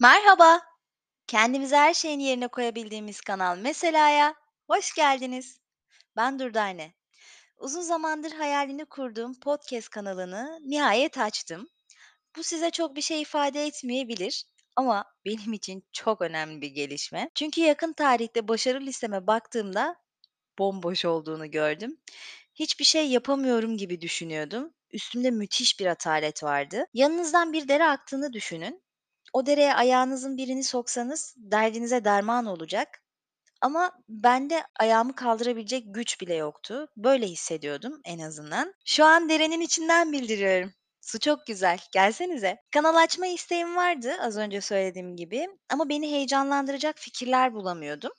Merhaba. Kendimizi her şeyin yerine koyabildiğimiz kanal Mesela'ya hoş geldiniz. Ben Durdane. Uzun zamandır hayalini kurduğum podcast kanalını nihayet açtım. Bu size çok bir şey ifade etmeyebilir ama benim için çok önemli bir gelişme. Çünkü yakın tarihte başarı listeme baktığımda bomboş olduğunu gördüm. Hiçbir şey yapamıyorum gibi düşünüyordum. Üstümde müthiş bir atalet vardı. Yanınızdan bir dere aktığını düşünün. O dereye ayağınızın birini soksanız derdinize derman olacak. Ama bende ayağımı kaldırabilecek güç bile yoktu. Böyle hissediyordum en azından. Şu an derenin içinden bildiriyorum. Su çok güzel. Gelsenize. Kanal açma isteğim vardı az önce söylediğim gibi. Ama beni heyecanlandıracak fikirler bulamıyordum.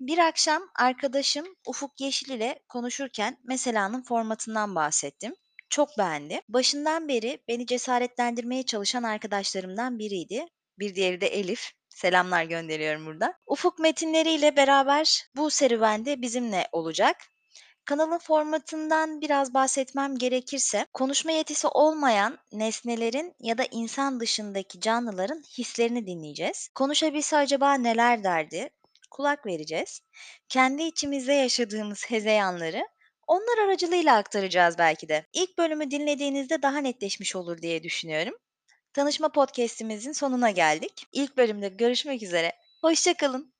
Bir akşam arkadaşım Ufuk Yeşil ile konuşurken Mesela'nın formatından bahsettim. Çok beğendi. Başından beri beni cesaretlendirmeye çalışan arkadaşlarımdan biriydi. Bir diğeri de Elif. Selamlar gönderiyorum burada. Ufuk metinleriyle beraber bu serüvende bizimle olacak. Kanalın formatından biraz bahsetmem gerekirse, konuşma yetisi olmayan nesnelerin ya da insan dışındaki canlıların hislerini dinleyeceğiz. Konuşabilse acaba neler derdi? Kulak vereceğiz. Kendi içimizde yaşadığımız hezeyanları onlar aracılığıyla aktaracağız belki de. İlk bölümü dinlediğinizde daha netleşmiş olur diye düşünüyorum. Tanışma podcast'imizin sonuna geldik. İlk bölümde görüşmek üzere. Hoşça kalın.